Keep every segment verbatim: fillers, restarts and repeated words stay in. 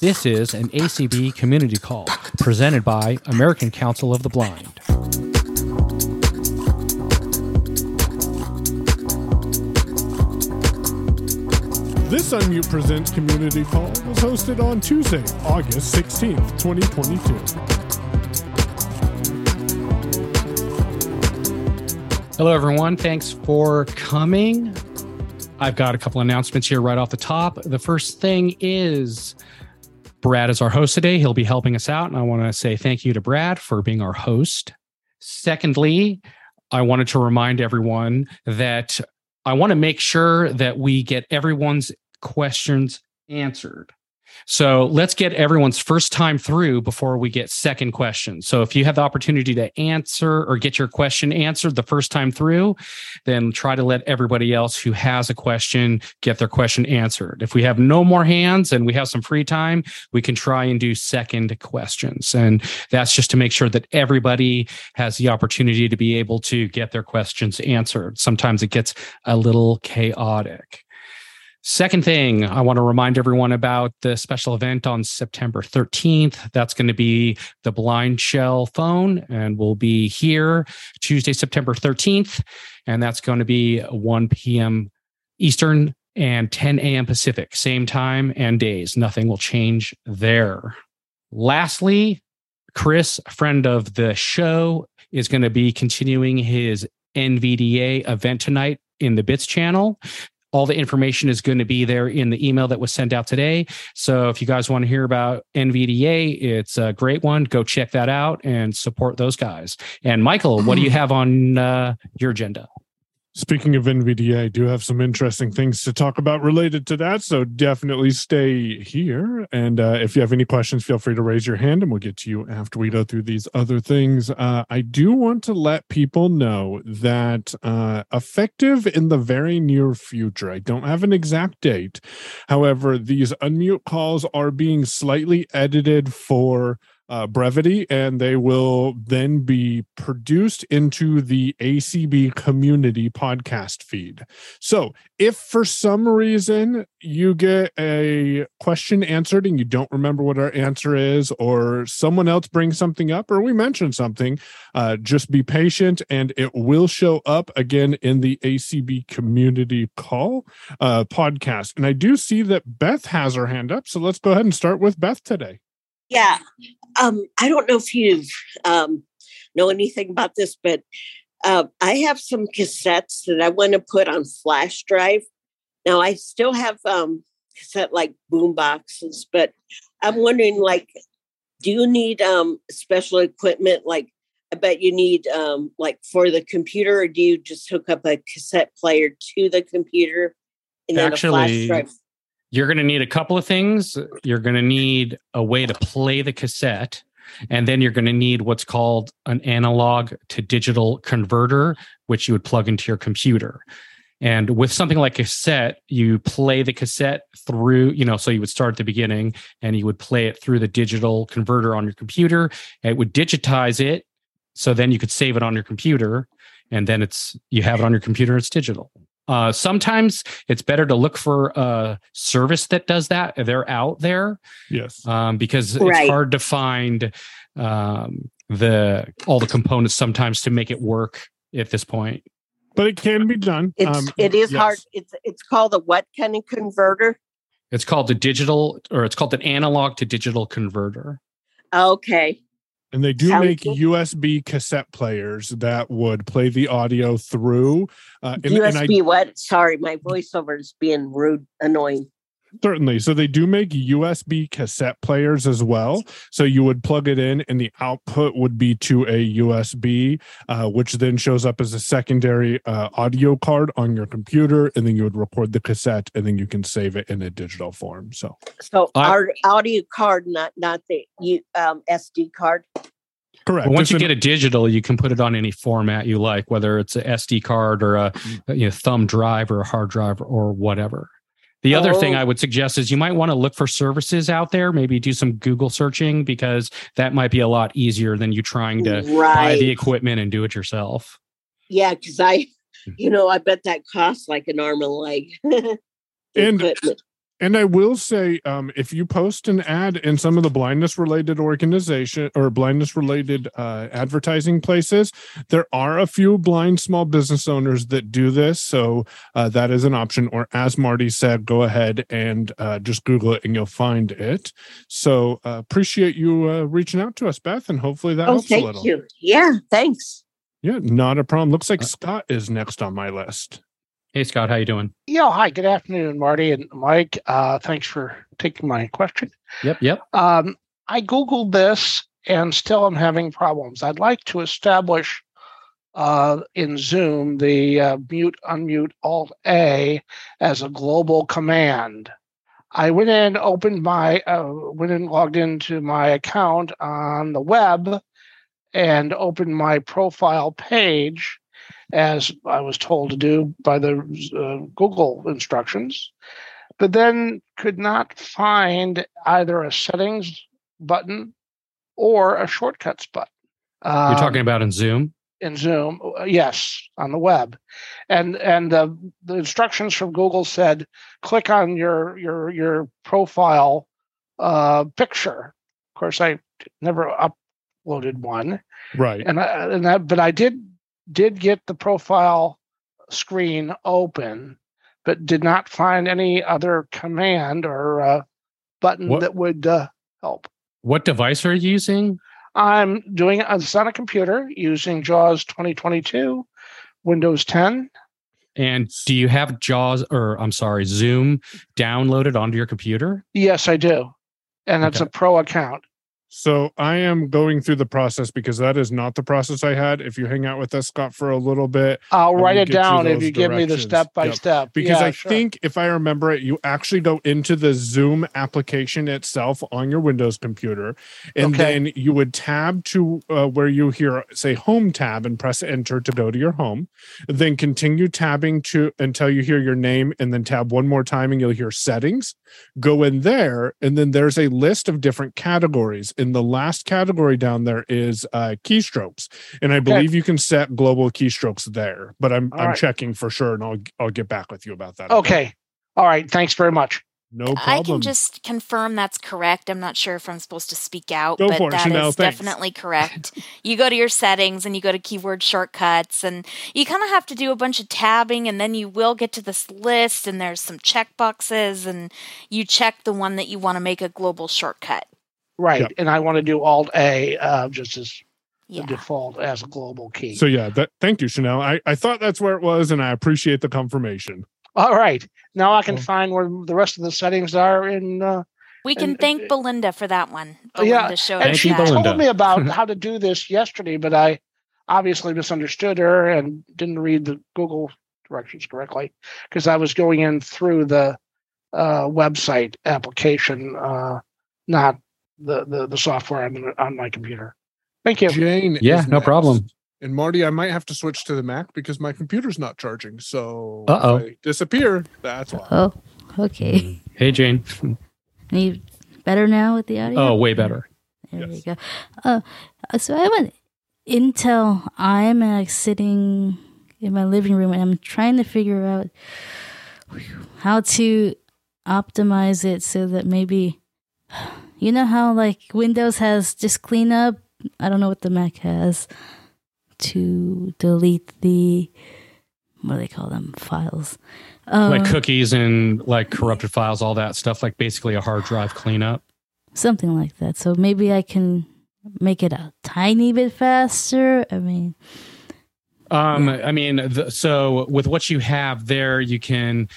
This is an A C B community call presented by American Council of the Blind. This Unmute Presents community call was hosted on Tuesday, August sixteenth, twenty twenty-two. Hello, everyone. Thanks for coming. I've got a couple announcements here right off the top. The first thing is Brad is our host today. He'll be helping us out, and I want to say thank you to Brad for being our host. Secondly, I wanted to remind everyone that I want to make sure that we get everyone's questions answered. So let's get everyone's first time through before we get second questions. So if you have the opportunity to answer or get your question answered the first time through, then try to let everybody else who has a question get their question answered. If we have no more hands and we have some free time, we can try and do second questions. And that's just to make sure that everybody has the opportunity to be able to get their questions answered. Sometimes it gets a little chaotic. Second thing, I want to remind everyone about the special event on September thirteenth. That's going to be the Blind Shell Phone, and we'll be here Tuesday, September thirteenth, and that's going to be one p.m. Eastern and ten a.m. Pacific, same time and days. Nothing will change there. Lastly, Chris, a friend of the show, is going to be continuing his N V D A event tonight in the Bits channel. All the information is going to be there in the email that was sent out today. So if you guys want to hear about N V D A, it's a great one. Go check that out and support those guys. And Michael, what do you have on uh, your agenda? Speaking of N V D A, I do have some interesting things to talk about related to that. So definitely stay here. And uh, if you have any questions, feel free to raise your hand and we'll get to you after we go through these other things. Uh, I do want to let people know that uh, effective in the very near future, I don't have an exact date. However, these unmute calls are being slightly edited for Uh, brevity, and they will then be produced into the A C B community podcast feed. So if for some reason you get a question answered and you don't remember what our answer is, or someone else brings something up, or we mention something, uh, just be patient and it will show up again in the A C B community call uh, podcast. And I do see that Beth has her hand up. So let's go ahead and start with Beth today. Yeah. Um, I don't know if you um, know anything about this, but uh, I have some cassettes that I want to put on flash drive. Now, I still have um, cassette like boom boxes, but I'm wondering, like, do you need um, special equipment? Like, I bet you need um, like for the computer, or do you just hook up a cassette player to the computer and Actually, then a flash drive? You're going to need a couple of things. You're going to need a way to play the cassette, and then you're going to need what's called an analog to digital converter, which you would plug into your computer. And with something like cassette, you play the cassette through, you know, so you would start at the beginning and you would play it through the digital converter on your computer. It would digitize it, so then you could save it on your computer, and then it's you have it on your computer, it's digital. Uh, sometimes it's better to look for a service that does that. They're out there, yes, um, because right. It's hard to find um, the all the components sometimes to make it work at this point. But it can be done. It's, um, it is yes. hard. It's it's called a what kind of converter? It's called a digital, or it's called an analog to digital converter. Okay. And they do Sounds make good. U S B cassette players that would play the audio through. Uh, and, U S B and I, what? Sorry, my voiceover is being rude, annoying. Certainly. So they do make U S B cassette players as well. So you would plug it in and the output would be to a U S B, uh, which then shows up as a secondary uh, audio card on your computer. And then you would record the cassette and then you can save it in a digital form. So, so I, our audio card, not, not the um, S D card. Correct. Well, once you get a digital, you can put it on any format you like, whether it's an S D card or a you know, thumb drive or a hard drive or whatever. The other oh. thing I would suggest is you might want to look for services out there, maybe do some Google searching, because that might be a lot easier than you trying to right. buy the equipment and do it yourself. Yeah, because I, you know, I bet that costs like an arm and a leg. and And I will say, um, if you post an ad in some of the blindness-related organization or blindness-related uh, advertising places, there are a few blind small business owners that do this. So uh, that is an option. Or as Marty said, go ahead and uh, just Google it and you'll find it. So uh, appreciate you uh, reaching out to us, Beth, and hopefully that oh, helps thank a little. You. Yeah, thanks. Yeah, not a problem. Looks like Scott is next on my list. Hey, Scott, how you doing? Yeah, hi. Good afternoon, Marty and Mike. Uh, thanks for taking my question. Yep, yep. Um, I Googled this and still I'm having problems. I'd like to establish uh, in Zoom the uh, mute, unmute, Alt-A as a global command. I went in, opened my, uh, went and logged into my account on the web and opened my profile page, as I was told to do by the uh, Google instructions, but then could not find either a settings button or a shortcuts button. Um, You're talking about in Zoom? In Zoom, yes, on the web. And and uh, the instructions from Google said, click on your, your, your profile uh, picture. Of course, I never uploaded one. Right. And I, and I, but I did... Did get the profile screen open, but did not find any other command or uh, button what, that would uh, help. What device are you using? I'm doing it's on a computer using JAWS twenty twenty-two, Windows ten. And do you have JAWS or I'm sorry, Zoom downloaded onto your computer? Yes, I do, and that's okay. A pro account. So I am going through the process because that is not the process I had. If you hang out with us, Scott, for a little bit. I'll write it down if you give me the step by step. Because I think, if I remember it, you actually go into the Zoom application itself on your Windows computer. And then you would tab to uh, where you hear, say, home tab and press enter to go to your home. Then continue tabbing to until you hear your name and then tab one more time and you'll hear settings. Go in there and then there's a list of different categories. In the last category down there is uh, keystrokes, and I okay. believe you can set global keystrokes there. But I'm All I'm right. checking for sure, and I'll I'll get back with you about that. Okay. Again. All right. Thanks very much. No problem. I can just confirm that's correct. I'm not sure if I'm supposed to speak out, go but for it, that Chanel, is thanks. Definitely correct. You go to your settings and you go to keyword shortcuts, and you kind of have to do a bunch of tabbing, and then you will get to this list, and there's some checkboxes, and you check the one that you want to make a global shortcut. Right, yep. And I want to do Alt-A uh, just as yeah. the default as a global key. So yeah, that, thank you, Chanel. I, I thought that's where it was, and I appreciate the confirmation. All right. Now I can oh. find where the rest of the settings are. In, uh, we can in, thank uh, Belinda for that one. Belinda yeah, showed and she that. told me about how to do this yesterday, but I obviously misunderstood her and didn't read the Google directions correctly because I was going in through the uh, website application, uh, not The, the the software on, on my computer. Thank you. Jane. Yeah, no next. problem. And Marty, I might have to switch to the Mac because my computer's not charging. So Uh-oh. if I disappear, that's why. Oh, okay. Hey, Jane. Any better now with the audio? Oh, way better. There yes. we go. Uh, so I have an Intel iMac sitting in my living room, and I'm trying to figure out how to optimize it so that maybe... You know how like Windows has just clean up? I don't know what the Mac has to delete the, what do they call them? Files. Um, like cookies and like corrupted files, all that stuff, like basically a hard drive cleanup. Something like that. So maybe I can make it a tiny bit faster. I mean... Um, yeah. I mean, the, so with what you have there, you can...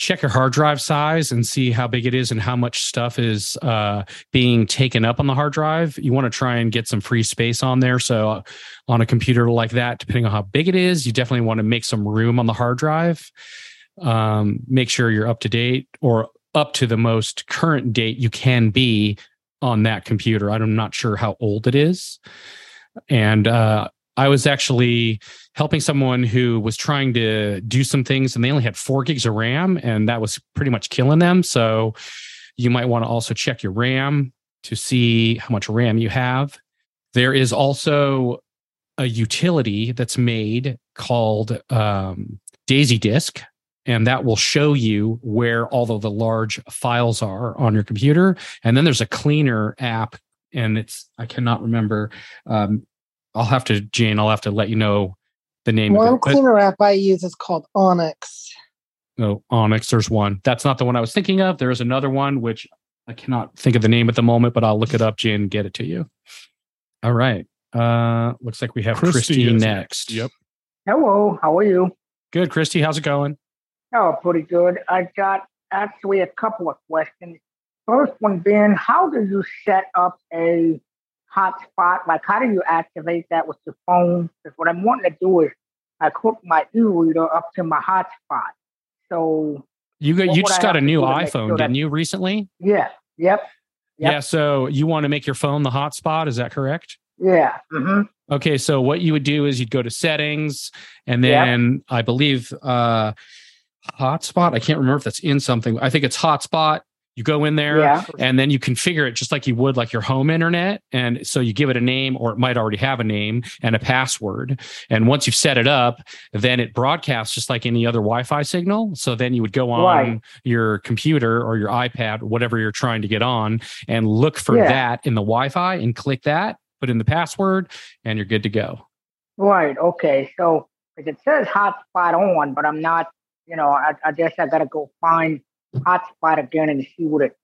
check your hard drive size and see how big it is and how much stuff is uh, being taken up on the hard drive. You want to try and get some free space on there. So on a computer like that, depending on how big it is, you definitely want to make some room on the hard drive. Um, make sure you're up to date or up to the most current date you can be on that computer. I'm not sure how old it is. And uh, I was actually... helping someone who was trying to do some things and they only had four gigs of RAM and that was pretty much killing them. So you might want to also check your RAM to see how much RAM you have. There is also a utility that's made called um, Daisy Disk. and that will show you where all of the large files are on your computer. And then there's a cleaner app, and it's, I cannot remember. Um, I'll have to, Jane, I'll have to let you know the name one of it. One cleaner but, app I use is called Onyx. Oh, Onyx, there's one. That's not the one I was thinking of. There is another one, which I cannot think of the name at the moment, but I'll look it up, Jane, and get it to you. All right. Uh, looks like we have Christy next. Yep. Hello, how are you? Good, Christy. How's it going? Oh, pretty good. I got actually a couple of questions. First one being, how do you set up a hotspot? Like, how do you activate that with your phone? Because what I'm wanting to do is I hook my e-reader up to my hotspot. So you got you just got a new iPhone, sure didn't you, recently? Yeah. Yep. Yep. Yeah. So you want to make your phone the hotspot? Is that correct? Yeah. Mm-hmm. Okay. So what you would do is you'd go to settings, and then yep. I believe uh, hotspot. I can't remember if that's in something. I think it's hotspot. You go in there, yeah. and then you configure it just like you would like your home internet. And so you give it a name, or it might already have a name and a password. And once you've set it up, then it broadcasts just like any other Wi-Fi signal. So then you would go on right. your computer or your iPad, whatever you're trying to get on, and look for yeah. that in the Wi-Fi and click that, put in the password, and you're good to go. Right. Okay. So it says hotspot on, but I'm not, you know, I, I guess I got to go find hotspot again and see what it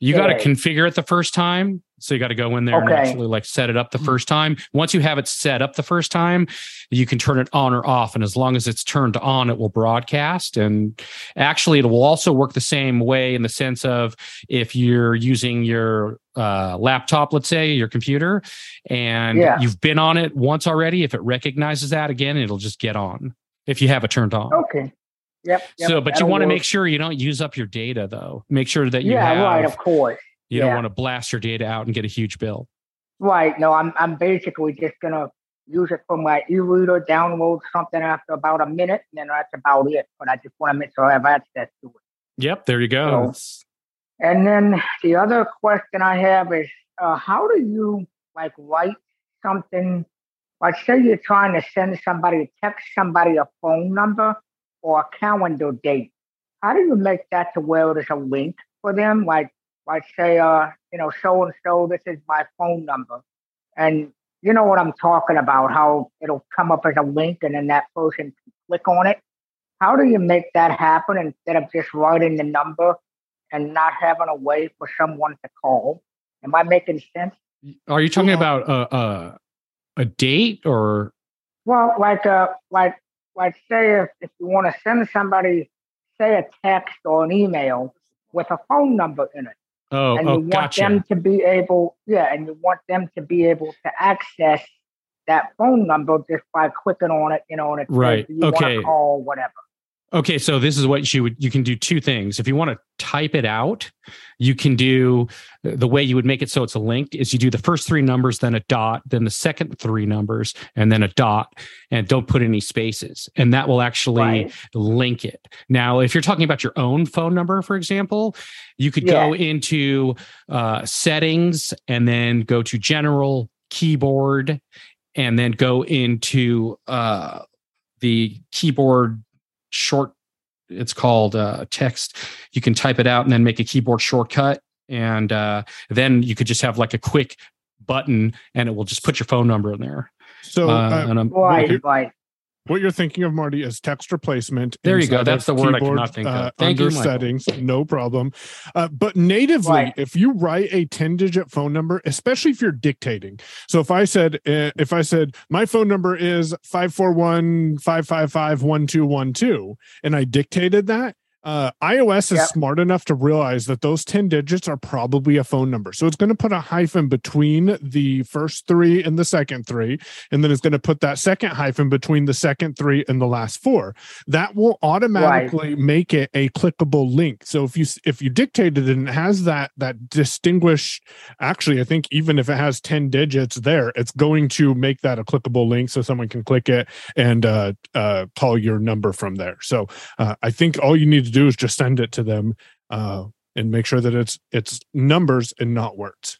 you got to configure it the first time. So you got to go in there okay. and actually like set it up the first time. Once you have it set up the first time, you can turn it on or off. And as long as it's turned on, it will broadcast. And actually, it will also work the same way in the sense of if you're using your uh, laptop, let's say your computer, and yeah. you've been on it once already, if it recognizes that again, it'll just get on if you have it turned on. Okay. Yep, yep. So, but you want to make sure you don't use up your data, though. Make sure that you yeah, have, right, of course. You yeah. don't want to blast your data out and get a huge bill. Right. No, I'm I'm basically just gonna use it for my e-reader, download something after about a minute, and then that's about it. But I just want to make sure I have access to it. Yep. There you go. So, and then the other question I have is, uh, how do you like write something? Like, say you're trying to send somebody, text somebody a phone number or a calendar date. How do you make that to where there's a link for them? Like, like say, uh, you know, so-and-so, this is my phone number. And you know what I'm talking about, how it'll come up as a link and then that person can click on it. How do you make that happen instead of just writing the number and not having a way for someone to call? Am I making sense? Are you talking yeah. about a, a, a date or? Well, like, uh, like, Like say if, if you want to send somebody, say a text or an email with a phone number in it. Oh, and you oh, want gotcha. them to be able, yeah, and you want them to be able to access that phone number just by clicking on it, you know, and it's right. you okay. want to call, whatever. Okay, so this is what you would, you can do two things. If you want to type it out, you can do the way you would make it so it's a link is you do the first three numbers, then a dot, then the second three numbers, and then a dot, and don't put any spaces. And that will actually right. link it. Now, if you're talking about your own phone number, for example, you could yeah. go into uh, settings and then go to general keyboard and then go into uh, the keyboard short, it's called uh, text. You can type it out and then make a keyboard shortcut. And uh, then you could just have like a quick button and it will just put your phone number in there. So uh, uh, and what, you're, what you're thinking of, Marty, is text replacement. There you go. That's the word keyboard, I could not think of. Uh, Thank under you, settings, no problem. Uh, but natively, right. if you write a ten digit phone number, especially if you're dictating. So if I said, uh, if I said my phone number is five four one, five five five, one two one two, and I dictated that, Uh, iOS is yep. smart enough to realize that those ten digits are probably a phone number. So it's going to put a hyphen between the first three and the second three. And then it's going to put that second hyphen between the second three and the last four. That will automatically right. make it a clickable link. So if you if you dictate it and it has that, that distinguished, actually, I think even if it has ten digits there, it's going to make that a clickable link so someone can click it and uh, uh, call your number from there. So uh, I think all you need to do is just send it to them uh, and make sure that it's it's numbers and not words.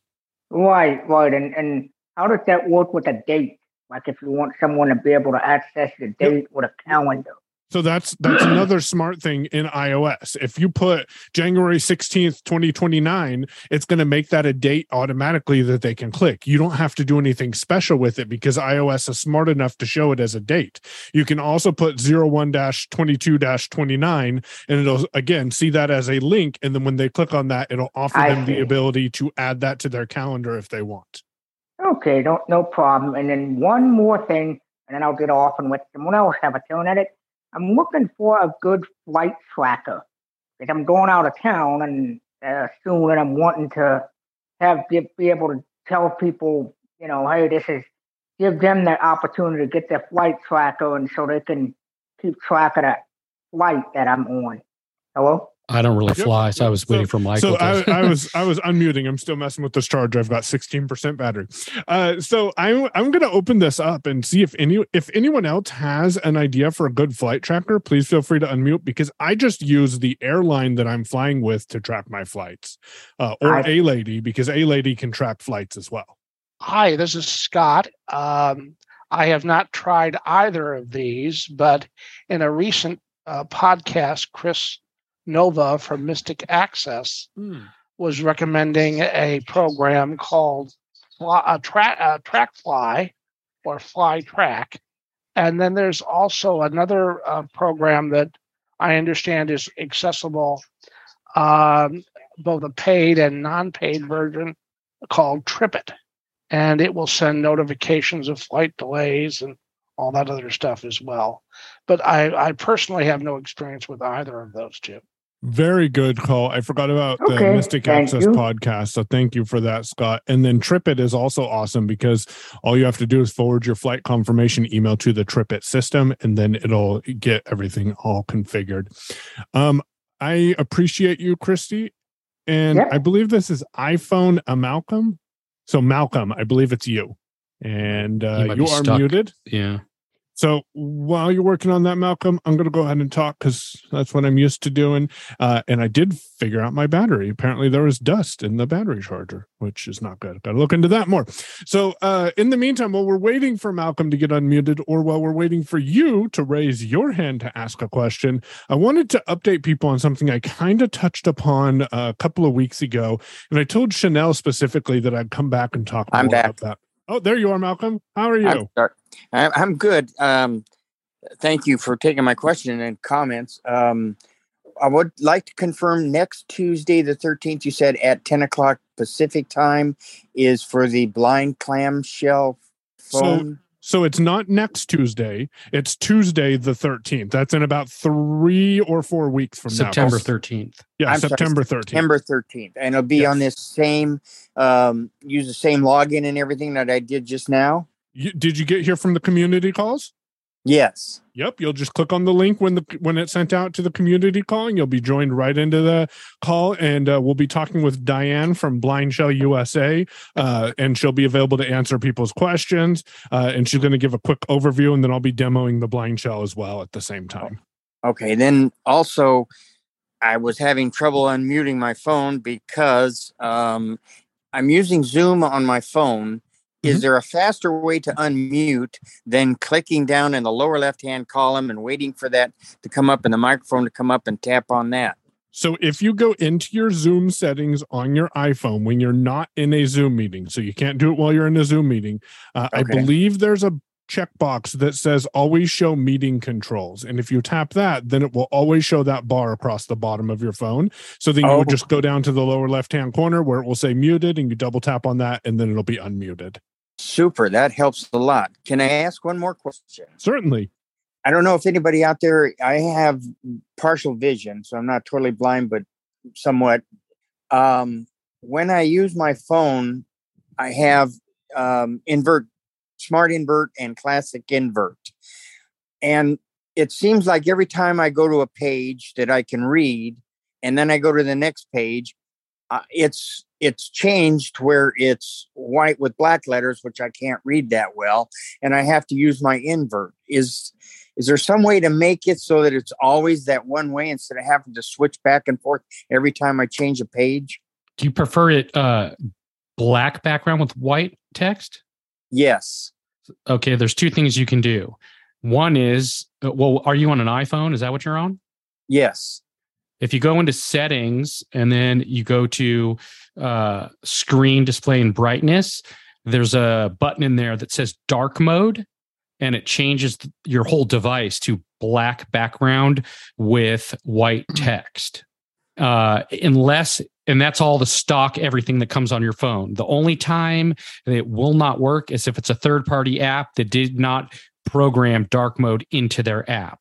Right, right. And and how does that work with a date? Like if you want someone to be able to access the date yep. with a calendar. So that's that's another smart thing in iOS. If you put January sixteenth, twenty twenty-nine, it's going to make that a date automatically that they can click. You don't have to do anything special with it because iOS is smart enough to show it as a date. You can also put oh one dash twenty-two dash twenty-nine and it'll, again, see that as a link. And then when they click on that, it'll offer I them see. the ability to add that to their calendar if they want. Okay, no, no problem. And then one more thing, and then I'll get off and let someone else have a turn at it. I'm looking for a good flight tracker because I'm going out of town and uh, soon, and I'm wanting to have be, be able to tell people, you know, hey, this is, give them the opportunity to get their flight tracker, and so they can keep track of that flight that I'm on. Hello? I don't really fly, yep. so I was waiting so, for Michael. So I, I was, I was unmuting. I'm still messing with this charger. I've got sixteen percent battery. Uh, so I'm, I'm going to open this up and see if any, if anyone else has an idea for a good flight tracker. Please feel free to unmute because I just use the airline that I'm flying with to track my flights, uh, or I, A Lady because A Lady can track flights as well. Hi, this is Scott. Um, I have not tried either of these, but in a recent uh, podcast, Chris Nova from Mystic Access hmm. was recommending a program called uh, Track uh, Track Fly or Fly Track, and then there's also another uh, program that I understand is accessible, um, both a paid and non-paid version, called TripIt, and it will send notifications of flight delays and all that other stuff as well. But I, I personally have no experience with either of those two. Very good call. I forgot about okay, the Mystic Access you. podcast. So thank you for that, Scott. And then TripIt is also awesome because all you have to do is forward your flight confirmation email to the TripIt system, and then it'll get everything all configured. Um, I appreciate you, Christy. And yep. I believe this is iPhone a Malcolm. So Malcolm, I believe it's you. And uh, you, you are stuck. muted. Yeah. So while you're working on that, Malcolm, I'm going to go ahead and talk because that's what I'm used to doing. Uh, and I did figure out my battery. Apparently there was dust in the battery charger, which is not good. Got to look into that more. So uh, in the meantime, while we're waiting for Malcolm to get unmuted, or while we're waiting for you to raise your hand to ask a question, I wanted to update people on something I kind of touched upon a couple of weeks ago. And I told Chanel specifically that I'd come back and talk I'm more back. about that. Oh, there you are, Malcolm. How are you? I'm, I'm good. Um, thank you for taking my question and comments. Um, I would like to confirm next Tuesday, the thirteenth, you said at ten o'clock Pacific time is for the blind clamshell phone. So- So it's not next Tuesday. It's Tuesday the thirteenth. That's in about three or four weeks from September now. September thirteenth. Yeah, I'm September sorry, thirteenth. September thirteenth. And it'll be yes. on this same, um, use the same login and everything that I did just now. You, did you get here from the community calls? Yes. Yep. You'll just click on the link when the when it's sent out to the community call, and you'll be joined right into the call. And uh, we'll be talking with Diane from Blind Shell U S A, uh, and she'll be available to answer people's questions. Uh, and she's going to give a quick overview, and then I'll be demoing the Blind Shell as well at the same time. Okay. Then also, I was having trouble unmuting my phone because um, I'm using Zoom on my phone. Is there a faster way to unmute than clicking down in the lower left-hand column and waiting for that to come up and the microphone to come up and tap on that? So if you go into your Zoom settings on your iPhone when you're not in a Zoom meeting, so you can't do it while you're in a Zoom meeting, uh, okay. I believe there's a checkbox that says always show meeting controls. And if you tap that, then it will always show that bar across the bottom of your phone. So then you oh. would just go down to the lower left-hand corner where it will say muted, and you double tap on that, and then it'll be unmuted. Super. That helps a lot. Can I ask one more question? Certainly. I don't know if anybody out there, I have partial vision, so I'm not totally blind, but somewhat. Um, when I use my phone, I have um, invert, smart invert and classic invert. And it seems like every time I go to a page that I can read, and then I go to the next page, uh, it's It's changed where it's white with black letters, which I can't read that well, and I have to use my invert. Is is there some way to make it so that it's always that one way instead of having to switch back and forth every time I change a page? Do you prefer it uh, black background with white text? Yes. Okay, there's two things you can do. One is, well, are you on an iPhone? Is that what you're on? Yes. If you go into settings and then you go to uh, screen display and brightness, there's a button in there that says dark mode, and it changes your whole device to black background with white text. Uh, unless, and that's all the stock, everything that comes on your phone. The only time it will not work is if it's a third-party app that did not program dark mode into their app.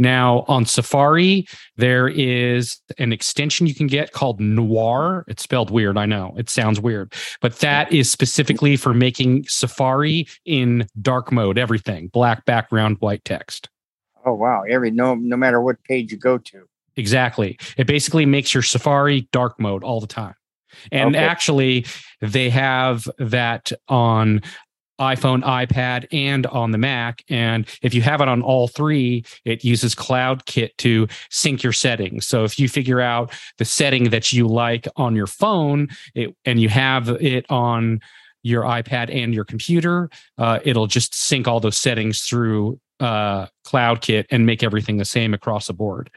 Now, on Safari, there is an extension you can get called Noir. It's spelled weird, I know. It sounds weird. But that is specifically for making Safari in dark mode, everything. Black background, white text. Oh, wow. Every no, no matter what page you go to. Exactly. It basically makes your Safari dark mode all the time. And okay. Actually, they have that on iPhone, iPad, and on the Mac. And if you have it on all three, it uses CloudKit to sync your settings. So if you figure out the setting that you like on your phone, it, and you have it on your iPad and your computer, uh, it'll just sync all those settings through uh, CloudKit and make everything the same across the board.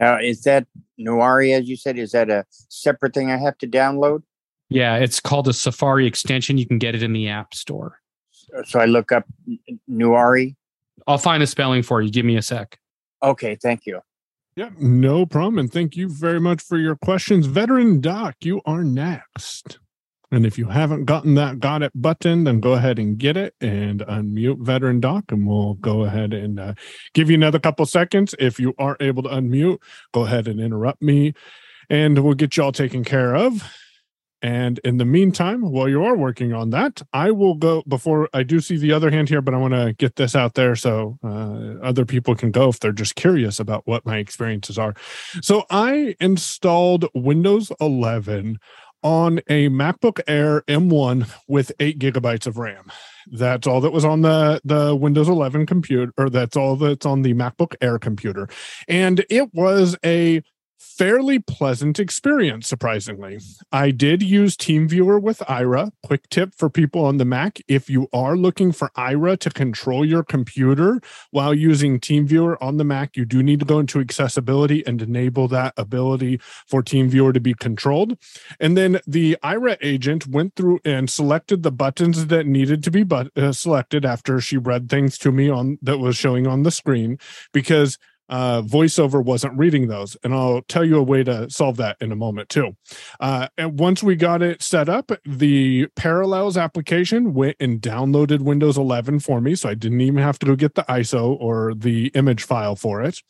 Uh, is that Noari, as you said, is that a separate thing I have to download? Yeah, it's called a Safari extension. You can get it in the App Store. So I look up Noari? I'll find the spelling for you. Give me a sec. Okay, thank you. Yeah, no problem. And thank you very much for your questions. Veteran Doc, you are next. And if you haven't gotten that got it button, then go ahead and get it and unmute Veteran Doc. And we'll go ahead and uh, give you another couple seconds. If you aren't able to unmute, go ahead and interrupt me. And we'll get you all taken care of. And in the meantime, while you are working on that, I will go before I do see the other hand here, but I want to get this out there so uh, other people can go if they're just curious about what my experiences are. So I installed Windows eleven on a MacBook Air M one with eight gigabytes of RAM. That's all that was on the, the Windows eleven computer, or that's all that's on the MacBook Air computer. And it was a fairly pleasant experience, surprisingly. I did use TeamViewer with Ira. Quick tip for people on the Mac, if you are looking for Ira to control your computer while using TeamViewer on the Mac, you do need to go into accessibility and enable that ability for TeamViewer to be controlled. And then the Ira agent went through and selected the buttons that needed to be but- uh, selected after she read things to me on that was showing on the screen, because Uh, VoiceOver wasn't reading those. And I'll tell you a way to solve that in a moment too. Uh, and once we got it set up, the Parallels application went and downloaded Windows eleven for me. So I didn't even have to go get the I S O or the image file for it.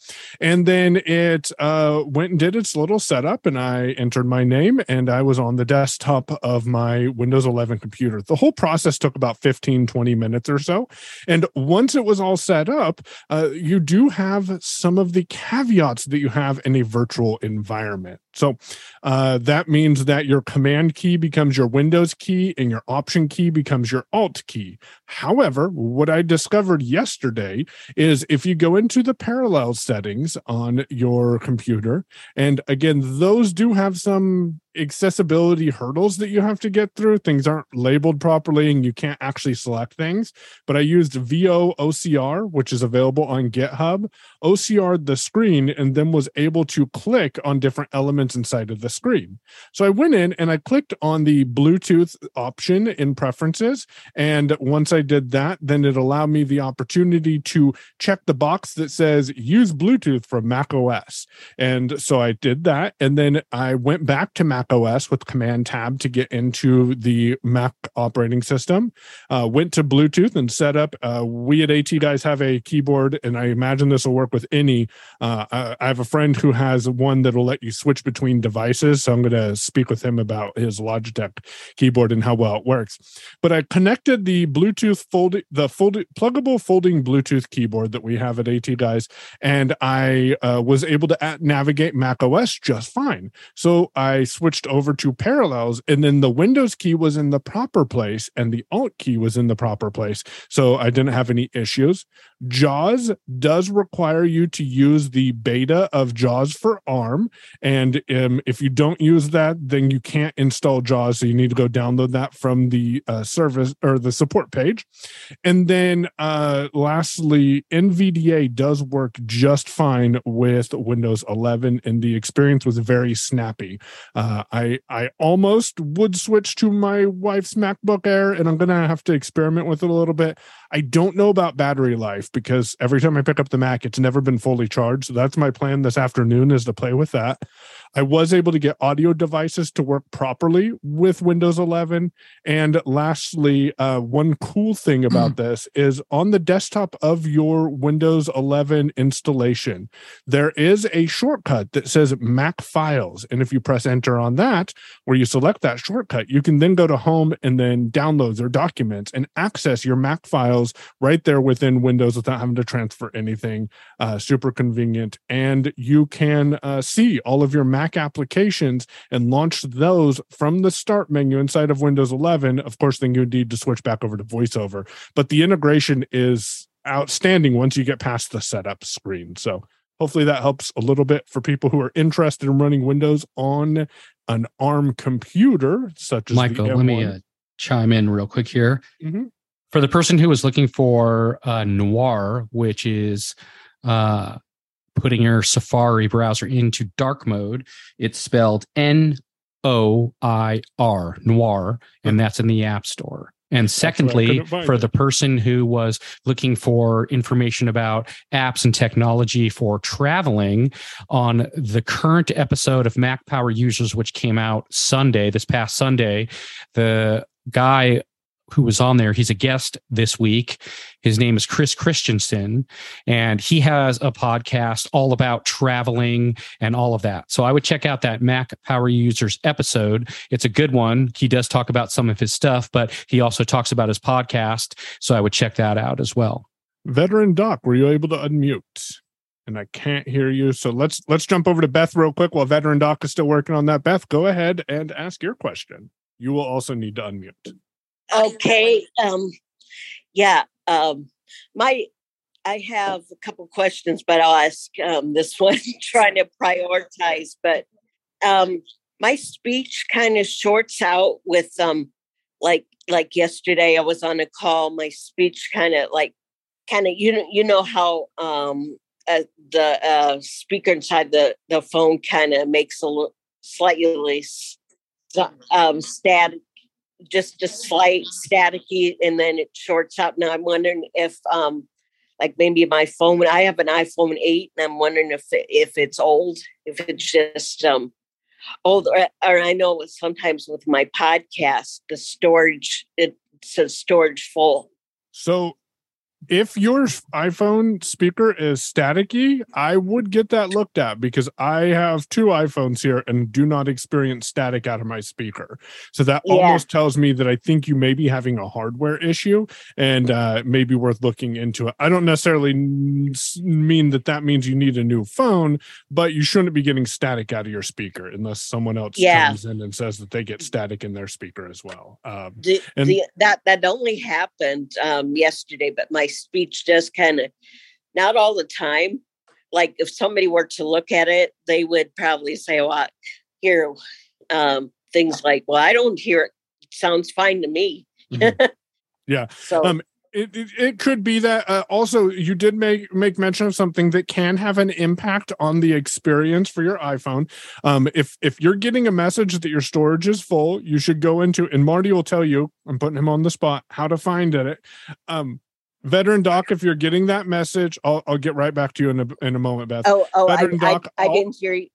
And then it uh, went and did its little setup, and I entered my name and I was on the desktop of my Windows eleven computer. The whole process took about fifteen, twenty minutes or so. And once it was all set up, uh, you do have some of the caveats that you have in a virtual environment. So uh, that means that your command key becomes your Windows key and your option key becomes your alt key. However, what I discovered yesterday is if you go into the Parallels settings on your computer, and again, those do have some accessibility hurdles that you have to get through. Things aren't labeled properly and you can't actually select things. But I used V O O C R, which is available on GitHub, O C R'd the screen, and then was able to click on different elements inside of the screen. So I went in and I clicked on the Bluetooth option in preferences. And once I did that, then it allowed me the opportunity to check the box that says use Bluetooth from macOS. And so I did that. And then I went back to Mac O S with Command Tab to get into the Mac operating system, uh, went to Bluetooth and set up. Uh, we at AT guys have a keyboard, and I imagine this will work with any. Uh, I, I have a friend who has one that'll let you switch between devices. So I'm going to speak with him about his Logitech keyboard and how well it works. But I connected the Bluetooth fold, the fold, pluggable folding Bluetooth keyboard that we have at AT guys, and I uh, was able to at- navigate Mac O S just fine. So I switched switched over to Parallels, and then the Windows key was in the proper place and the Alt key was in the proper place. So I didn't have any issues. JAWS does require you to use the beta of JAWS for ARM. And um, if you don't use that, then you can't install JAWS. So you need to go download that from the uh, service or the support page. And then uh, lastly, N V D A does work just fine with Windows eleven, and the experience was very snappy. Uh, I, I almost would switch to my wife's MacBook Air, and I'm going to have to experiment with it a little bit. I don't know about battery life because every time I pick up the Mac, it's never been fully charged. So that's my plan this afternoon, is to play with that. I was able to get audio devices to work properly with Windows eleven. And lastly, uh, one cool thing about this is on the desktop of your Windows eleven installation, there is a shortcut that says Mac Files. And if you press enter on that, where you select that shortcut, you can then go to Home and then Downloads or Documents and access your Mac files right there within Windows without having to transfer anything. Uh, super convenient. And you can uh, see all of your Mac Mac applications and launch those from the start menu inside of Windows eleven. Of course, then you need to switch back over to VoiceOver. But the integration is outstanding once you get past the setup screen. So hopefully that helps a little bit for people who are interested in running Windows on an ARM computer, such as Michael, the M one. Let me uh, chime in real quick here. Mm-hmm. For the person who was looking for uh, Noir, which is... Uh, putting your Safari browser into dark mode, it's spelled N O I R, Noir, and that's in the App Store. And secondly, for the person who was looking for information about apps and technology for traveling, on the current episode of Mac Power Users, which came out Sunday, this past Sunday, the guy who was on there, he's a guest this week. His name is Chris Christensen, and he has a podcast all about traveling and all of that. So I would check out that Mac Power Users episode. It's a good one. He does talk about some of his stuff, but he also talks about his podcast. So I would check that out as well. Veteran Doc, were you able to unmute? And I can't hear you. So let's let's jump over to Beth real quick while Veteran Doc is still working on that. Beth, go ahead and ask your question. You will also need to unmute. Okay. Um, yeah. Um, my, I have a couple questions, but I'll ask um, this one, trying to prioritize. But um, my speech kind of shorts out with um, like like yesterday. I was on a call. My speech kind of like kind of you know you know how um, uh, the uh, speaker inside the the phone kind of makes a l- slightly um, static. Just a slight staticky, and then it shorts out. Now I'm wondering if, um, like maybe my phone. I have an iPhone eight, and I'm wondering if it, if it's old, if it's just um, old. Or, or I know sometimes with my podcast, the storage, it says storage full. So if your iPhone speaker is staticky, I would get that looked at, because I have two iPhones here and do not experience static out of my speaker. So that yeah. almost tells me that I think you may be having a hardware issue, and uh, may be worth looking into it. I don't necessarily mean that that means you need a new phone, but you shouldn't be getting static out of your speaker unless someone else yeah. comes in and says that they get static in their speaker as well. Um, the, and the, that, that only happened um, yesterday, but my speech does kind of, not all the time. Like if somebody were to look at it, they would probably say, well, I hear um, things like, well, I don't hear it. It sounds fine to me. Mm-hmm. Yeah. So. Um, It, it it could be that. Uh, also, you did make, make mention of something that can have an impact on the experience for your iPhone. Um, if if you're getting a message that your storage is full, you should go into, and Marty will tell you, I'm putting him on the spot, how to find it. Um, Veteran Doc, if you're getting that message, I'll I'll get right back to you in a in a moment, Beth. Oh, oh, Veteran I, Doc, I, I didn't hear you.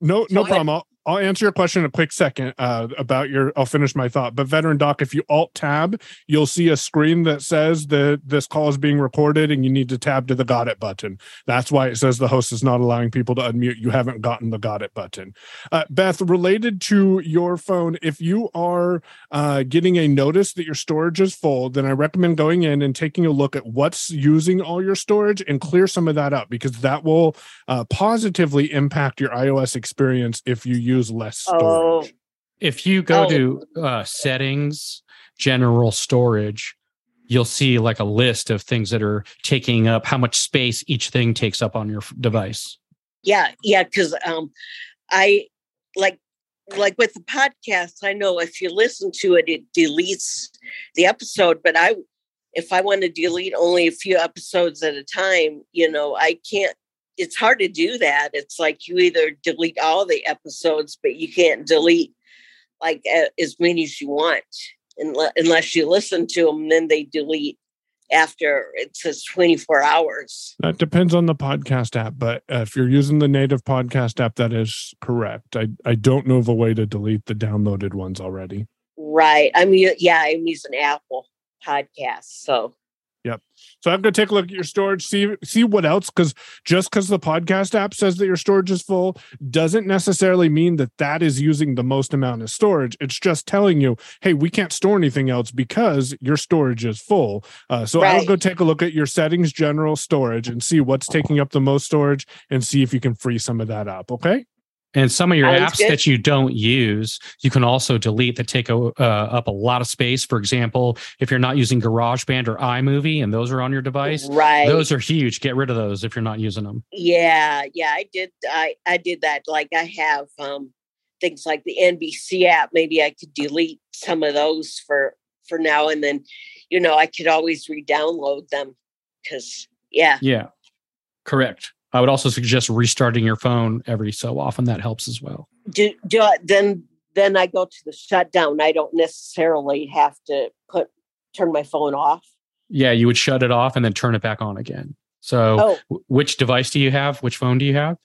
No, no problem. I'll, I'll answer your question in a quick second uh, about your, I'll finish my thought. But Veteran Doc, if you alt tab, you'll see a screen that says that this call is being recorded, and you need to tab to the got it button. That's why it says the host is not allowing people to unmute. You haven't gotten the got it button. Uh, Beth, related to your phone, if you are uh, getting a notice that your storage is full, then I recommend going in and taking a look at what's using all your storage and clear some of that up, because that will uh, positively impact your iOS experience if you use less storage. Oh, If you go oh. to uh, settings, general storage, you'll see like a list of things that are taking up, how much space each thing takes up on your device. Yeah, yeah, because um, I like like with the podcast, I know if you listen to it, it deletes the episode. But I, if I want to delete only a few episodes at a time, you know, I can't. It's hard to do that. It's like you either delete all the episodes, but you can't delete like as many as you want, unless you listen to them. Then they delete after it says twenty-four hours. That depends on the podcast app, but uh, if you're using the native podcast app, that is correct. I, I don't know of a way to delete the downloaded ones already. Right. I mean, yeah, I'm using Apple Podcasts, so. Yep. So I'm going to take a look at your storage, see see what else, because just because the podcast app says that your storage is full doesn't necessarily mean that that is using the most amount of storage. It's just telling you, hey, we can't store anything else because your storage is full. Uh, so right. I'll go take a look at your settings, general storage, and see what's taking up the most storage and see if you can free some of that up. Okay. And some of your Sounds apps good. that you don't use, you can also delete that take a, uh, up a lot of space. For example, if you're not using GarageBand or iMovie and those are on your device, right. those are huge. Get rid of those if you're not using them. Yeah, yeah, I did. I, I did that. Like I have um, things like the N B C app. Maybe I could delete some of those for, for now. And then, you know, I could always re-download them because, yeah. Yeah, correct. I would also suggest restarting your phone every so often. That helps as well. Do, do I, then, then I go to the shutdown. I don't necessarily have to put turn my phone off. Yeah, you would shut it off and then turn it back on again. So oh. w- which device do you have? Which phone do you have?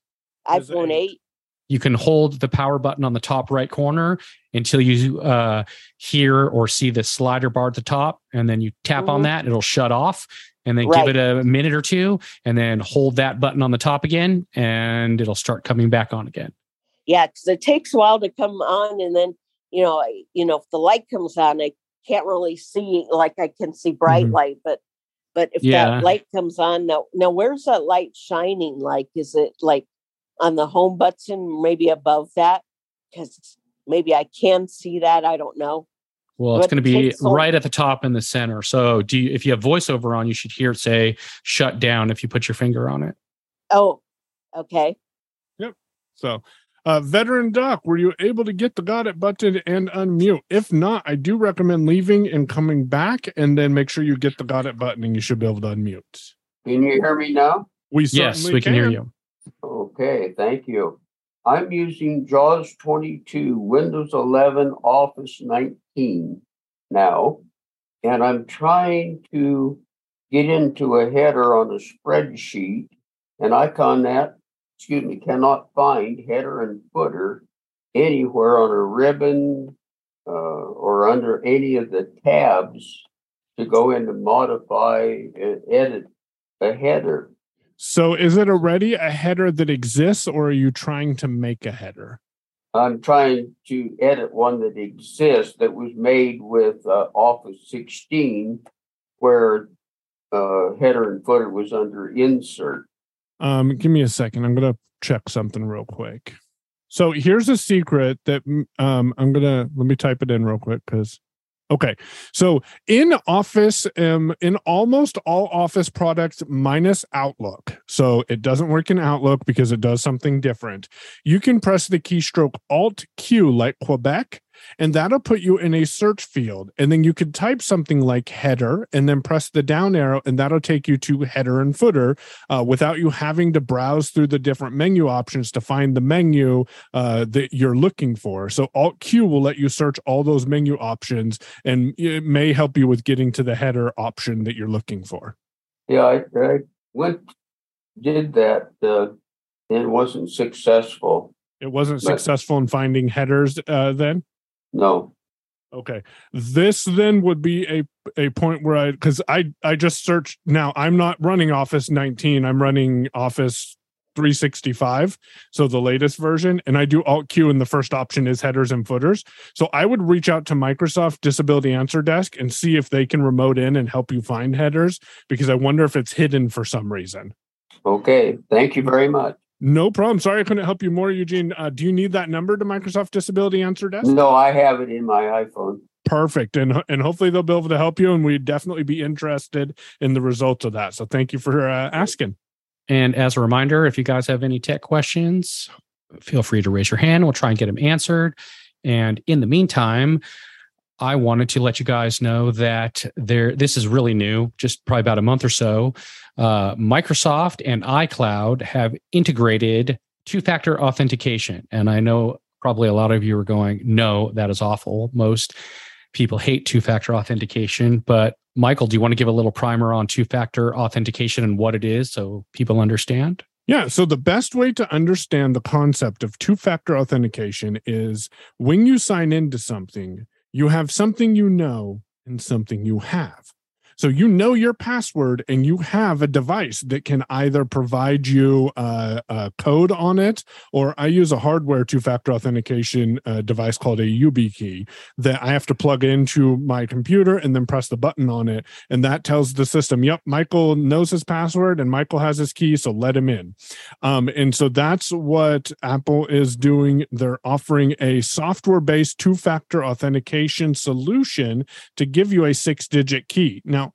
iPhone eight. You can hold the power button on the top right corner until you uh, hear or see the slider bar at the top, and then you tap mm-hmm. on that. It'll shut off. And then right. give it a minute or two and then hold that button on the top again and it'll start coming back on again. Yeah, because it takes a while to come on. And then, you know, I, you know, if the light comes on, I can't really see, like I can see bright mm-hmm. light. But but if yeah. that light comes on, now, now where's that light shining? Like, is it like on the home button, maybe above that? Because maybe I can see that. I don't know. Well, it's going to be right at the top in the center. So do you, if you have voiceover on, you should hear it say, shut down if you put your finger on it. Oh, okay. Yep. So uh, Veteran Doc, were you able to get the got it button and unmute? If not, I do recommend leaving and coming back and then make sure you get the got it button and you should be able to unmute. Can you hear me now? We Yes, we can, can hear you. Okay, thank you. I'm using JAWS twenty-two, Windows eleven, Office nineteen now, and I'm trying to get into a header on a spreadsheet, and I cannot, excuse me, cannot find header and footer anywhere on a ribbon uh, or under any of the tabs to go in to modify and edit a header. So is it already a header that exists, or are you trying to make a header? I'm trying to edit one that exists that was made with uh, Office sixteen, where uh, header and footer was under insert. Um, give me a second. I'm going to check something real quick. So here's a secret that um, I'm going to, let me type it in real quick because... Okay, so in Office, um, in almost all Office products minus Outlook, so it doesn't work in Outlook because it does something different, you can press the keystroke Alt-Q like Quebec, and that'll put you in a search field. And then you can type something like header and then press the down arrow, and that'll take you to header and footer uh, without you having to browse through the different menu options to find the menu uh, that you're looking for. So Alt-Q will let you search all those menu options, and it may help you with getting to the header option that you're looking for. Yeah, I, I went, did that, uh, and it wasn't successful. It wasn't but- successful in finding headers uh, then? No. Okay. This then would be a, a point where I, because I, I just searched now, I'm not running Office nineteen. I'm running Office three sixty-five. So the latest version. And I do Alt Q and the first option is headers and footers. So I would reach out to Microsoft Disability Answer Desk and see if they can remote in and help you find headers, because I wonder if it's hidden for some reason. Okay. Thank you very much. No problem. Sorry I couldn't help you more, Eugene. Uh, do you need that number to Microsoft Disability Answer Desk? No, I have it in my iPhone. Perfect. And and hopefully they'll be able to help you, and we'd definitely be interested in the results of that. So thank you for uh, asking. And as a reminder, if you guys have any tech questions, feel free to raise your hand. We'll try and get them answered. And in the meantime, I wanted to let you guys know that there. This is really new, just probably about a month or so. Uh, Microsoft and iCloud have integrated two-factor authentication. And I know probably a lot of you are going, no, that is awful. Most people hate two-factor authentication. But Michael, do you want to give a little primer on two-factor authentication and what it is so people understand? Yeah, so the best way to understand the concept of two-factor authentication is when you sign into something, you have something you know and something you have. So you know your password and you have a device that can either provide you uh, a code on it, or I use a hardware two-factor authentication uh, device called a YubiKey that I have to plug into my computer and then press the button on it. And that tells the system, yep, Michael knows his password and Michael has his key, so let him in. Um, and so that's what Apple is doing. They're offering a software-based two-factor authentication solution to give you a six-digit key. Now,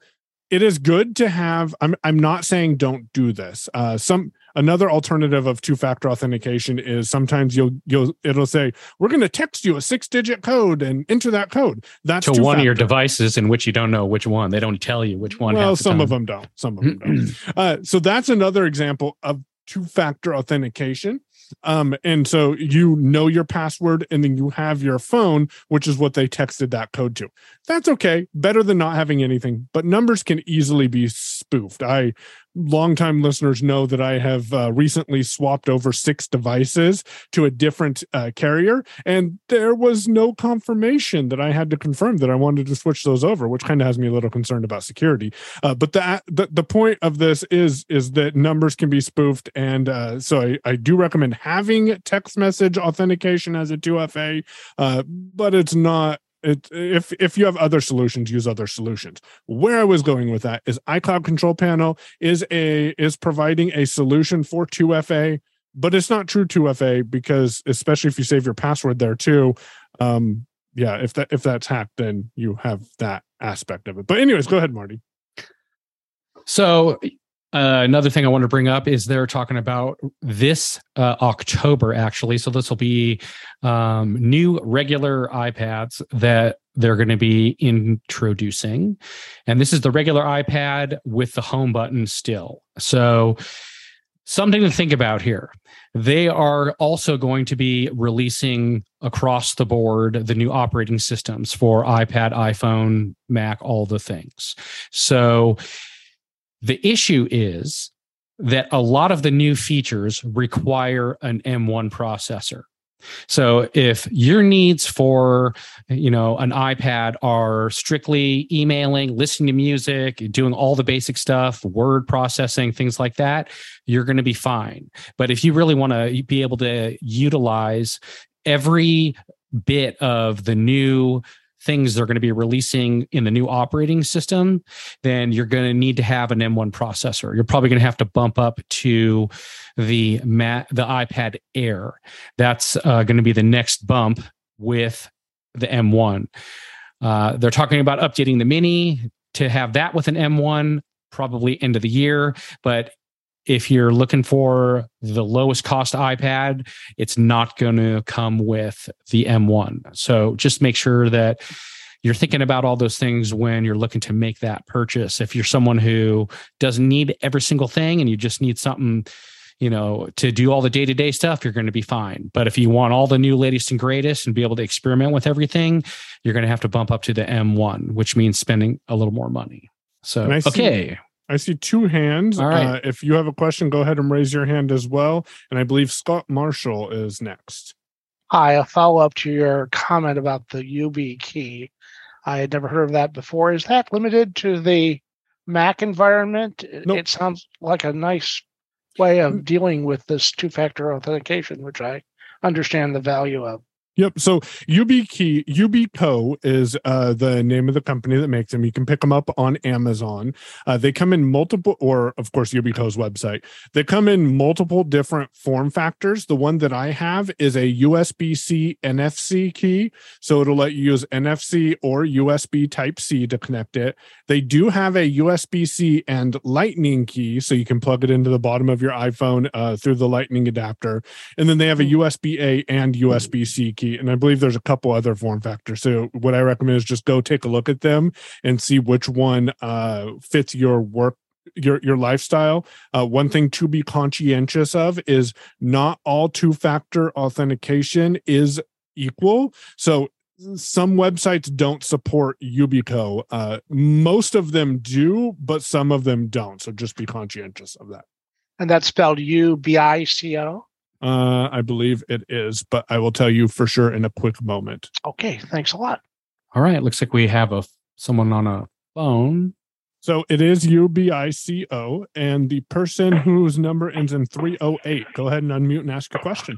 it is good to have. I'm I'm not saying don't do this. Uh, some another alternative of two-factor authentication is sometimes you'll you'll it'll say we're going to text you a six-digit code and enter that code. That's to two-factor. One of your devices in which you don't know which one. They don't tell you which one. Well, some of them don't. Some of them don't. Uh, so that's another example of two-factor authentication. Um, and so you know your password, and then you have your phone, which is what they texted that code to. That's okay. Better than not having anything, but numbers can easily be spoofed. I, longtime listeners know that I have uh, recently swapped over six devices to a different uh, carrier, and there was no confirmation that I had to confirm that I wanted to switch those over, which kind of has me a little concerned about security. Uh, but the, the the point of this is is that numbers can be spoofed, and uh, so I, I do recommend having text message authentication as a two F A, uh, but it's not. It, if if you have other solutions, use other solutions. Where I was going with that is iCloud Control Panel is a is providing a solution for two F A, but it's not true two F A because especially if you save your password there too, um, yeah. If that if that's hacked, then you have that aspect of it. But anyways, go ahead, Marty. So. Uh, another thing I want to bring up is they're talking about this uh, October, actually. So this will be um, new regular iPads that they're going to be introducing. And this is the regular iPad with the home button still. So something to think about here. They are also going to be releasing across the board the new operating systems for iPad, iPhone, Mac, all the things. So the issue is that a lot of the new features require an M one processor. So if your needs for, you know, an iPad are strictly emailing, listening to music, doing all the basic stuff, word processing, things like that, you're going to be fine. But if you really want to be able to utilize every bit of the new things they're going to be releasing in the new operating system, then you're going to need to have an M one processor. You're probably going to have to bump up to the Ma- the iPad Air. That's uh, going to be the next bump with the M one. Uh, they're talking about updating the Mini to have that with an M one, probably end of the year. But if you're looking for the lowest cost iPad, it's not going to come with the M one. So just make sure that you're thinking about all those things when you're looking to make that purchase. If you're someone who doesn't need every single thing and you just need something, you know, to do all the day-to-day stuff, you're going to be fine. But if you want all the new latest and greatest and be able to experiment with everything, you're going to have to bump up to the M one, which means spending a little more money. So, okay. See- I see two hands. All right. Uh, if you have a question, go ahead and raise your hand as well. And I believe Scott Marshall is next. Hi, a follow-up to your comment about the YubiKey. I had never heard of that before. Is that limited to the Mac environment? Nope. It sounds like a nice way of dealing with this two-factor authentication, which I understand the value of. Yep. So YubiKey, Yubico is uh, the name of the company that makes them. You can pick them up on Amazon. Uh, they come in multiple, or of course, Yubico's website. They come in multiple different form factors. The one that I have is a U S B C N F C key. So it'll let you use N F C or U S B Type-C to connect it. They do have a U S B C and Lightning key. So you can plug it into the bottom of your iPhone uh, through the Lightning adapter. And then they have a U S B A and U S B C key. And I believe there's a couple other form factors. So what I recommend is just go take a look at them and see which one uh, fits your work, your your lifestyle. Uh, one thing to be conscientious of is not all two-factor authentication is equal. So some websites don't support Yubico. Uh, most of them do, but some of them don't. So just be conscientious of that. And that's spelled U B I C O? Uh, I believe it is, but I will tell you for sure in a quick moment. Okay, thanks a lot. All right, looks like we have a someone on a phone. So it is U B I C O, and the person whose number ends in three oh eight. Go ahead and unmute and ask a question.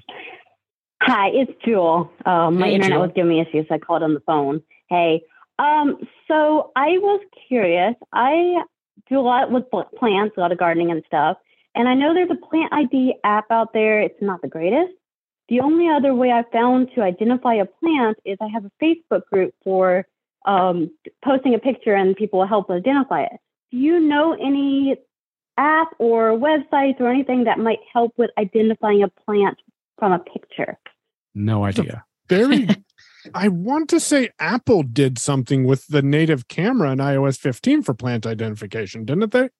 Hi, it's Jewel. Um, my hey, internet Jewel. was giving me issues, so I called on the phone. Hey, um, so I was curious. I do a lot with plants, a lot of gardening and stuff. And I know there's a plant I D app out there. It's not the greatest. The only other way I found to identify a plant is I have a Facebook group for um, posting a picture and people will help identify it. Do you know any app or websites or anything that might help with identifying a plant from a picture? No idea. Very I want to say Apple did something with the native camera in i O S fifteen for plant identification, didn't they?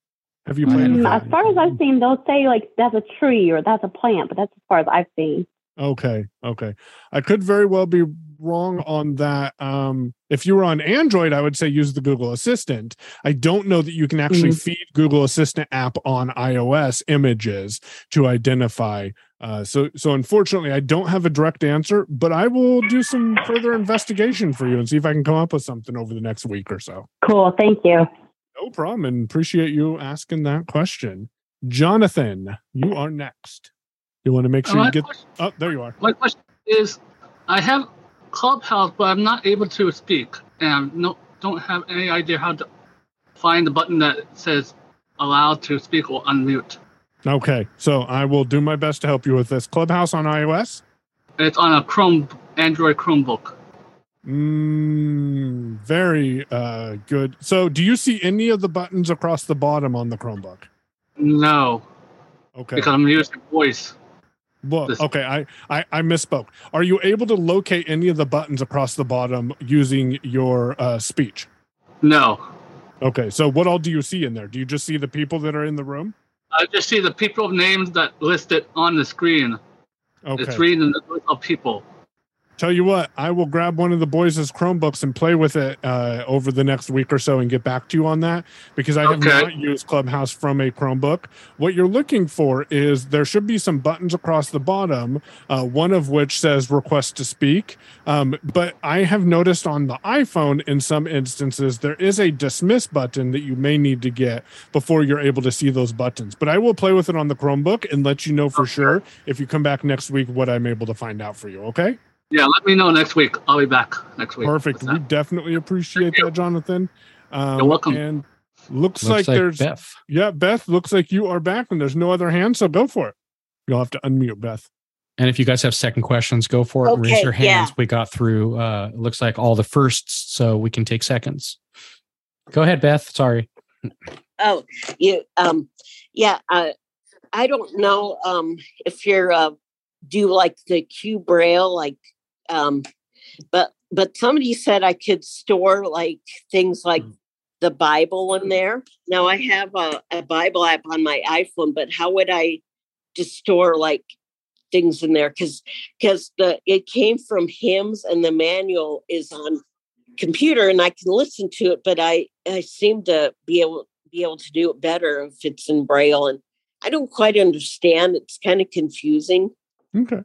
Have you played um, as far as I've seen, they'll say like that's a tree or that's a plant, but that's as far as I've seen. Okay, okay. I could very well be wrong on that. Um, if you were on Android, I would say use the Google Assistant. I don't know that you can actually mm-hmm. feed Google Assistant app on iOS images to identify. Uh, so, so unfortunately, I don't have a direct answer, but I will do some further investigation for you and see if I can come up with something over the next week or so. Cool. Thank you. No problem, and appreciate you asking that question. Jonathan, you are next. You want to make sure you get... Question, oh, there you are. My question is, I have Clubhouse, but I'm not able to speak, and no, don't have any idea how to find the button that says allow to speak or unmute. Okay, so I will do my best to help you with this. Clubhouse on iOS? It's on a Chrome, Android Chromebook. Mm, very uh, good. So do you see any of the buttons across the bottom on the Chromebook? No. Okay. Because I'm using voice. Well, this. Okay, I, I, I misspoke. Are you able to locate any of the buttons across the bottom using your uh, speech? No. Okay, so what all do you see in there? Do you just see the people that are in the room? I just see the people names that listed on the screen. Okay. It's reading the list of people. Tell you what, I will grab one of the boys' Chromebooks and play with it uh, over the next week or so and get back to you on that, because I have okay. not used Clubhouse from a Chromebook. What you're looking for is there should be some buttons across the bottom, uh, one of which says request to speak. Um, but I have noticed on the iPhone in some instances, there is a dismiss button that you may need to get before you're able to see those buttons. But I will play with it on the Chromebook and let you know for okay. sure if you come back next week what I'm able to find out for you, okay? Yeah, let me know next week. I'll be back next week. Perfect. We definitely appreciate that, Jonathan. Um, You're welcome. And looks, looks like, like there's... Beth. Yeah, Beth, looks like you are back and there's no other hand, so go for it. You'll have to unmute, Beth. And if you guys have second questions, go for it. Okay, raise your hands. Yeah. We got through, uh, it looks like, all the firsts, so we can take seconds. Go ahead, Beth. Sorry. Oh, you. Um, yeah, uh, I don't know um, if you're... Uh, do like the Q Braille, like... Um, but but somebody said I could store like things like the Bible in there. Now I have a, a Bible app on my iPhone, but how would I just store like things in there? Because because the it came from hymns and the manual is on computer and I can listen to it, but I, I seem to be able be able to do it better if it's in Braille, and I don't quite understand. It's kind of confusing. Okay.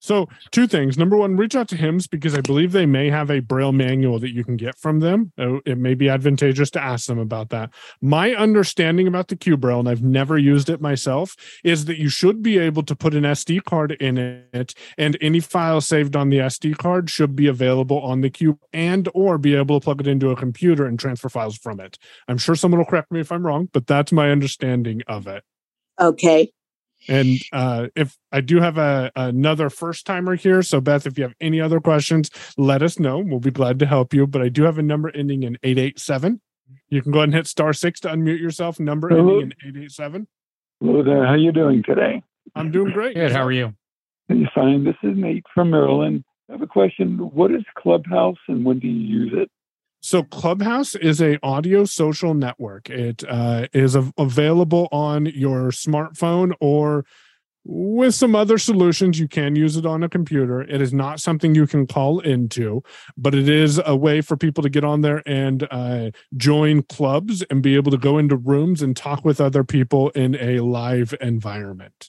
So two things. Number one, reach out to Hims because I believe they may have a Braille manual that you can get from them. It may be advantageous to ask them about that. My understanding about the Q-Braille, and I've never used it myself, is that you should be able to put an S D card in it, and any file saved on the S D card should be available on the Q and or be able to plug it into a computer and transfer files from it. I'm sure someone will correct me if I'm wrong, but that's my understanding of it. Okay. And uh, if I do have a, another first timer here, so Beth, if you have any other questions, let us know. We'll be glad to help you. But I do have a number ending in eight eight seven. You can go ahead and hit star six to unmute yourself. Number Hello. Ending in eight eight seven. Hello there. How are you doing today? I'm doing great. Good. How are you? I'm fine. This is Nate from Maryland. I have a question. What is Clubhouse and when do you use it? So Clubhouse is an audio social network. It uh, is av- available on your smartphone, or with some other solutions, you can use it on a computer. It is not something you can call into, but it is a way for people to get on there and uh, join clubs and be able to go into rooms and talk with other people in a live environment.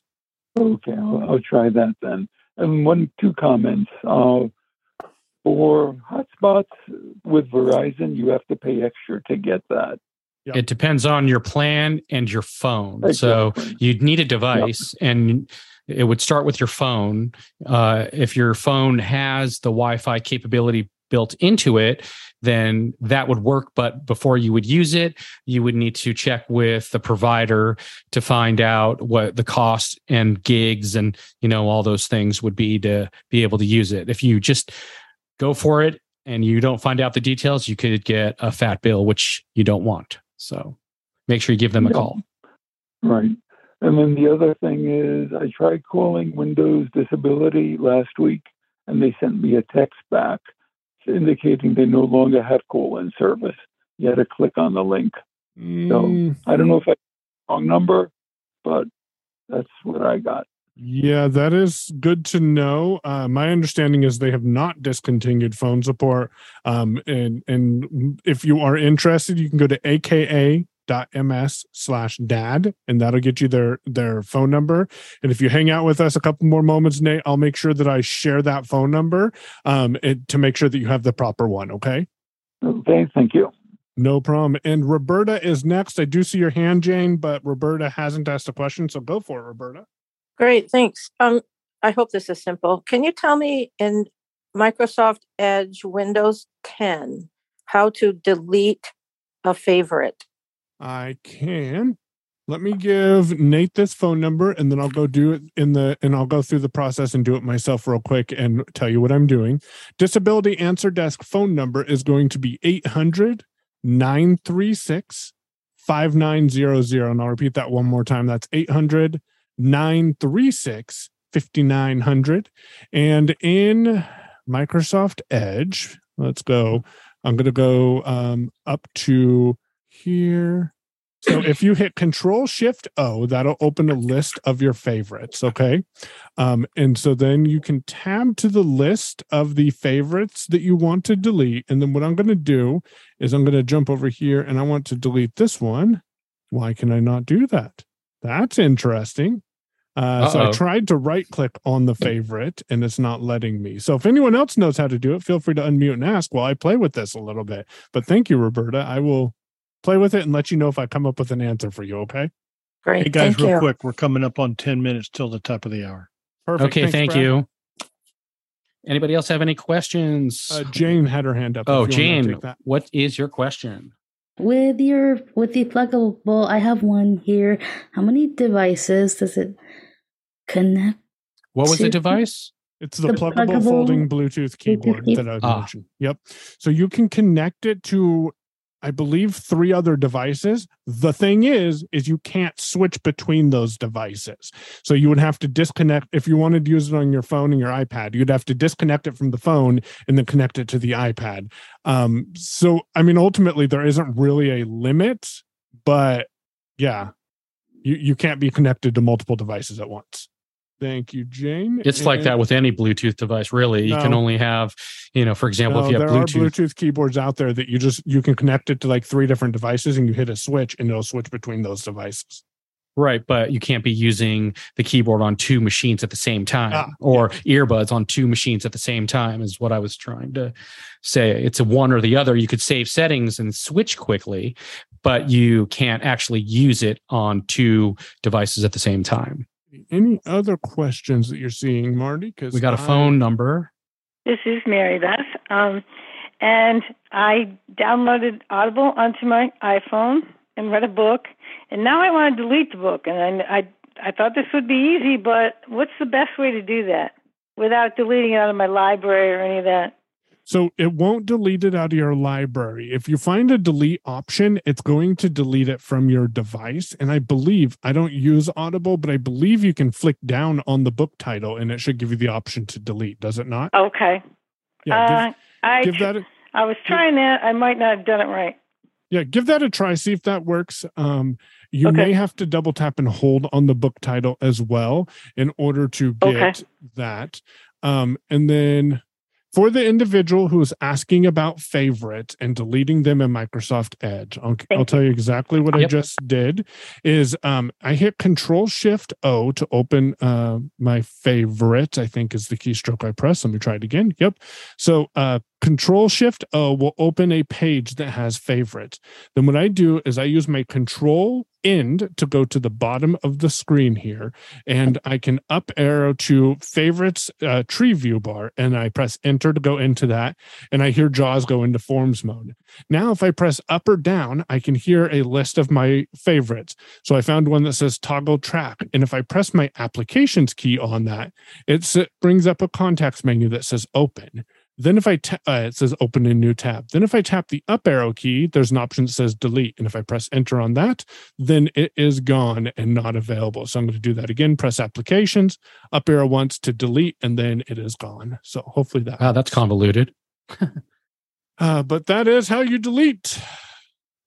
Okay, I'll, I'll try that then. And one, two comments. Uh, For hotspots with Verizon, you have to pay extra to get that. Yep. It depends on your plan and your phone. Exactly. So you'd need a device, yep. and it would start with your phone. Uh, if your phone has the Wi-Fi capability built into it, then that would work. But before you would use it, you would need to check with the provider to find out what the cost and gigs and, you know, all those things would be to be able to use it. If you just go for it and you don't find out the details, you could get a fat bill, which you don't want. So make sure you give them a yeah. call. Right. And then the other thing is I tried calling Windows Disability last week and they sent me a text back indicating they no longer have call-in service. You had to click on the link. Mm. So I don't know if I got the wrong number, but that's what I got. Yeah, that is good to know. Uh, my understanding is they have not discontinued phone support. Um, and, and if you are interested, you can go to aka dot m s slash dad, and that'll get you their, their phone number. And if you hang out with us a couple more moments, Nate, I'll make sure that I share that phone number um, it, to make sure that you have the proper one, okay? Okay, thank you. No problem. And Roberta is next. I do see your hand, Jane, but Roberta hasn't asked a question, so go for it, Roberta. Great, thanks. Um, I hope this is simple. Can you tell me in Microsoft Edge Windows ten how to delete a favorite? I can. Let me give Nate this phone number, and then I'll go do it in the and I'll go through the process and do it myself real quick and tell you what I'm doing. Disability Answer Desk phone number is going to be eight hundred, nine three six, five nine zero zero, and I'll repeat that one more time. That's eight hundred, nine three six, five nine zero zero. And in Microsoft Edge, let's go. I'm going to go um, up to here. So if you hit Control Shift O, that'll open a list of your favorites. Okay. Um, and so then you can tab to the list of the favorites that you want to delete. And then what I'm going to do is I'm going to jump over here and I want to delete this one. Why can I not do that? That's interesting. Uh, so I tried to right-click on the favorite, and it's not letting me. So if anyone else knows how to do it, feel free to unmute and ask while I play with this a little bit. But thank you, Roberta. I will play with it and let you know if I come up with an answer for you, okay? Great. Hey, guys, thank real you. quick, we're coming up on ten minutes till the top of the hour. Perfect. Okay, Thanks, thank Brad. you. Anybody else have any questions? Uh, Jane had her hand up. Oh, Jane, what is your question? With your with the pluggable, I have one here. How many devices does it connect? What was the device? It's the, the pluggable, pluggable folding Bluetooth keyboard Bluetooth. that I ah. mentioned. Yep. So you can connect it to, I believe, three other devices. The thing is, is you can't switch between those devices. So you would have to disconnect. If you wanted to use it on your phone and your iPad, you'd have to disconnect it from the phone and then connect it to the iPad. Um, so, I mean, ultimately, there isn't really a limit, but yeah, you, you can't be connected to multiple devices at once. Thank you, Jane. It's and like that with any Bluetooth device, really. You no, can only have, you know, for example, no, if you have there Bluetooth. There are Bluetooth keyboards out there that you just, you can connect it to like three different devices and you hit a switch and it'll switch between those devices. Right, but you can't be using the keyboard on two machines at the same time, ah, or yeah. earbuds on two machines at the same time is what I was trying to say. It's a one or the other. You could save settings and switch quickly, but you can't actually use it on two devices at the same time. Any other questions that you're seeing, Marty? Because we got a I... phone number. This is Mary Beth, um, and I downloaded Audible onto my iPhone and read a book. And now I want to delete the book, and I, I I thought this would be easy, but what's the best way to do that without deleting it out of my library or any of that? So it won't delete it out of your library. If you find a delete option, it's going to delete it from your device. And I believe, I don't use Audible, but I believe you can flick down on the book title, and it should give you the option to delete, does it not? Okay. Yeah, uh, give, I, give that a, I was trying give, that. I might not have done it right. Yeah, give that a try. See if that works. Um, you okay. may have to double tap and hold on the book title as well in order to get okay. that. Um, and then for the individual who is asking about favorites and deleting them in Microsoft Edge, I'll, I'll tell you exactly what yep. I just did is um, I hit Control Shift O to open uh, my favorite, I think is the keystroke I press. Let me try it again. Yep. So, uh, Control Shift O will open a page that has favorites. Then what I do is I use my Control End to go to the bottom of the screen here, and I can up arrow to favorites uh, tree view bar, and I press enter to go into that, and I hear JAWS go into forms mode. Now if I press up or down, I can hear a list of my favorites. So I found one that says toggle track, and if I press my applications key on that, it's, it brings up a context menu that says open. Then if I, ta- uh, it says open a new tab. Then if I tap the up arrow key, there's an option that says delete. And if I press enter on that, then it is gone and not available. So I'm going to do that again, press applications, up arrow once to delete, and then it is gone. So hopefully that. Wow, helps. That's convoluted. uh, but that is how you delete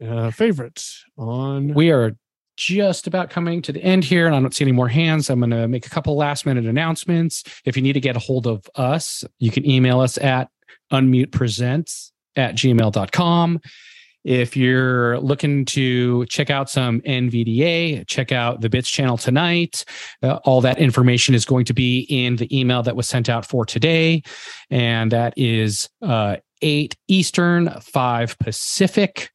uh, favorites on. We are just about coming to the end here, and I don't see any more hands. I'm going to make a couple last minute announcements. If you need to get a hold of us, you can email us at unmute presents at gmail dot com. If you're looking to check out some N V D A, check out the Bits channel tonight. Uh, all that information is going to be in the email that was sent out for today, and that is uh, eight Eastern, five Pacific.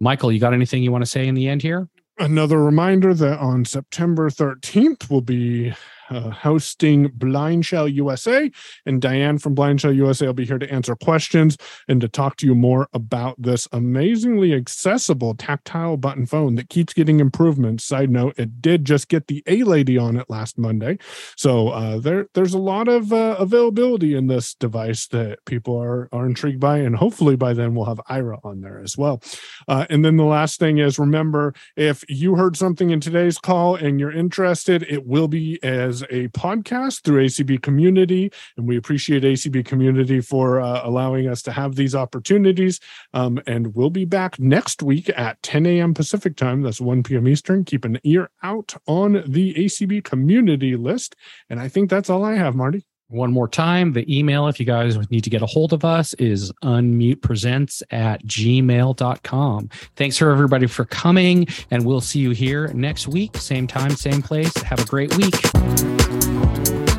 Michael, you got anything you want to say in the end here? Another reminder that on September thirteenth, we'll be uh, hosting Blind Shell U S A, and Diane from Blind Shell U S A will be here to answer questions and to talk to you more about this amazingly accessible tactile button phone that keeps getting improvements. Side note, it did just get the A-Lady on it last Monday. So uh, there, there's a lot of uh, availability in this device that people are, are intrigued by, and hopefully by then we'll have Ira on there as well. Uh, and then the last thing is, remember, if you heard something in today's call and you're interested, it will be as a podcast through A C B Community, and we appreciate A C B Community for uh, allowing us to have these opportunities. Um, and we'll be back next week at ten a.m. Pacific time. That's one p.m. Eastern. Keep an ear out on the A C B Community list. And I think that's all I have, Marty. One more time, the email, if you guys need to get a hold of us, is unmute presents at gmail dot com. Thanks for everybody for coming, and we'll see you here next week. Same time, same place. Have a great week.